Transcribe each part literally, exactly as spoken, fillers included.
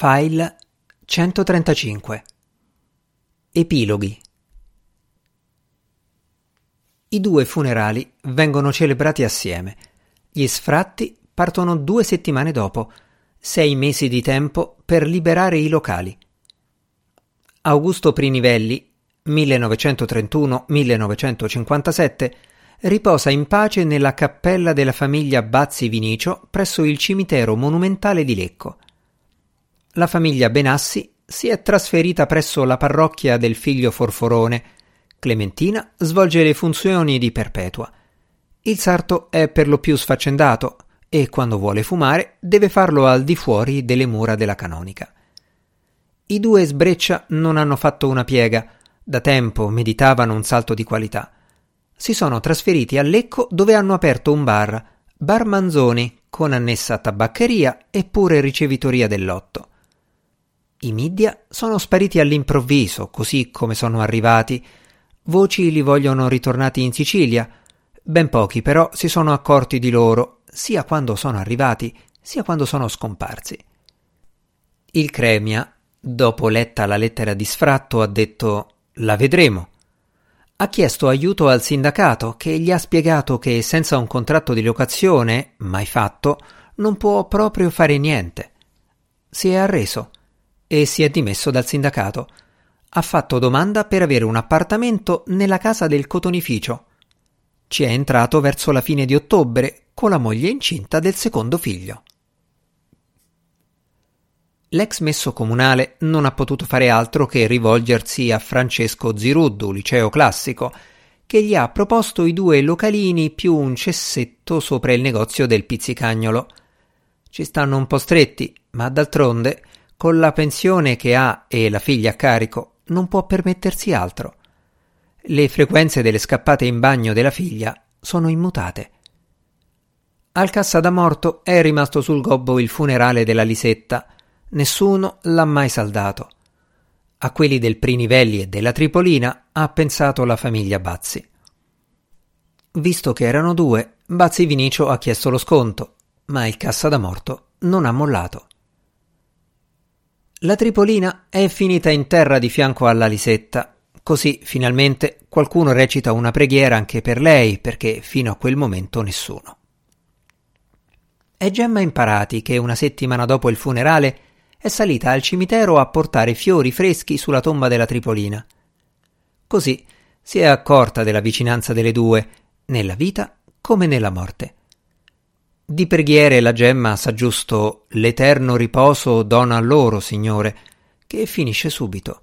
File centotrentacinque. Epiloghi. I due funerali vengono celebrati assieme. Gli sfratti partono due settimane dopo, sei mesi di tempo per liberare i locali. Augusto Prinivelli, millenovecentotrentuno millenovecentocinquantasette, riposa in pace nella cappella della famiglia Bazzi Vinicio presso il cimitero monumentale di Lecco. La famiglia Benassi si è trasferita presso la parrocchia del figlio Forforone. Clementina svolge le funzioni di perpetua. Il sarto è per lo più sfaccendato e quando vuole fumare deve farlo al di fuori delle mura della canonica. I due sbreccia non hanno fatto una piega. Da tempo meditavano un salto di qualità. Si sono trasferiti a Lecco dove hanno aperto un bar, bar Manzoni, con annessa tabaccheria e pure ricevitoria del lotto. I media sono spariti all'improvviso, così come sono arrivati. Voci li vogliono ritornati in Sicilia. Ben pochi però si sono accorti di loro, sia quando sono arrivati, sia quando sono scomparsi. Il Cremia, dopo letta la lettera di sfratto, ha detto «La vedremo». Ha chiesto aiuto al sindacato, che gli ha spiegato che senza un contratto di locazione, mai fatto, non può proprio fare niente. Si è arreso e si è dimesso dal sindacato. Ha fatto domanda per avere un appartamento nella casa del cotonificio. Ci è entrato verso la fine di ottobre con la moglie incinta del secondo figlio. L'ex messo comunale non ha potuto fare altro che rivolgersi a Francesco Ziruddu, liceo classico, che gli ha proposto i due localini più un cessetto sopra il negozio del pizzicagnolo. Ci stanno un po' stretti, ma d'altronde con la pensione che ha e la figlia a carico non può permettersi altro. Le frequenze delle scappate in bagno della figlia sono immutate. Al cassa da morto è rimasto sul gobbo il funerale della Lisetta. Nessuno l'ha mai saldato. A quelli del Prinivelli e della Tripolina ha pensato la famiglia Bazzi. Visto che erano due, Bazzi Vinicio ha chiesto lo sconto, ma il cassa da morto non ha mollato. La Tripolina è finita in terra di fianco alla Lisetta, così finalmente qualcuno recita una preghiera anche per lei, perché fino a quel momento nessuno. È Gemma Imparati che una settimana dopo il funerale è salita al cimitero a portare fiori freschi sulla tomba della Tripolina. Così si è accorta della vicinanza delle due, nella vita come nella morte. Di preghiere la Gemma sa giusto «L'eterno riposo dona a loro, Signore», che finisce subito.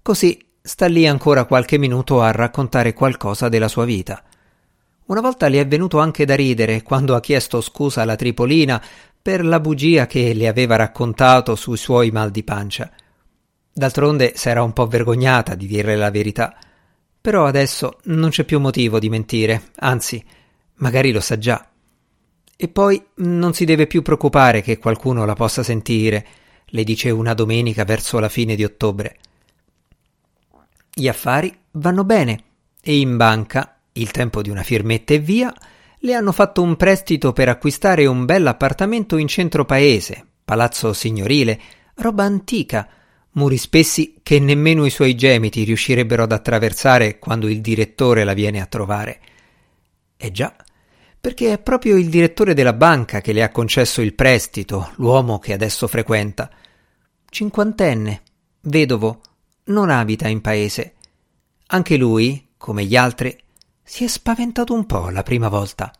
Così sta lì ancora qualche minuto a raccontare qualcosa della sua vita. Una volta le è venuto anche da ridere quando ha chiesto scusa alla Tripolina per la bugia che le aveva raccontato sui suoi mal di pancia. D'altronde s'era un po' vergognata di dirle la verità. Però adesso non c'è più motivo di mentire, anzi, magari lo sa già. E poi non si deve più preoccupare che qualcuno la possa sentire, le dice una domenica verso la fine di ottobre. Gli affari vanno bene e in banca, il tempo di una firmetta e via, le hanno fatto un prestito per acquistare un bel appartamento in centro paese, palazzo signorile, roba antica, muri spessi che nemmeno i suoi gemiti riuscirebbero ad attraversare quando il direttore la viene a trovare. E già, perché è proprio il direttore della banca che le ha concesso il prestito, l'uomo che adesso frequenta. Cinquantenne, vedovo, non abita in paese. Anche lui, come gli altri, si è spaventato un po' la prima volta.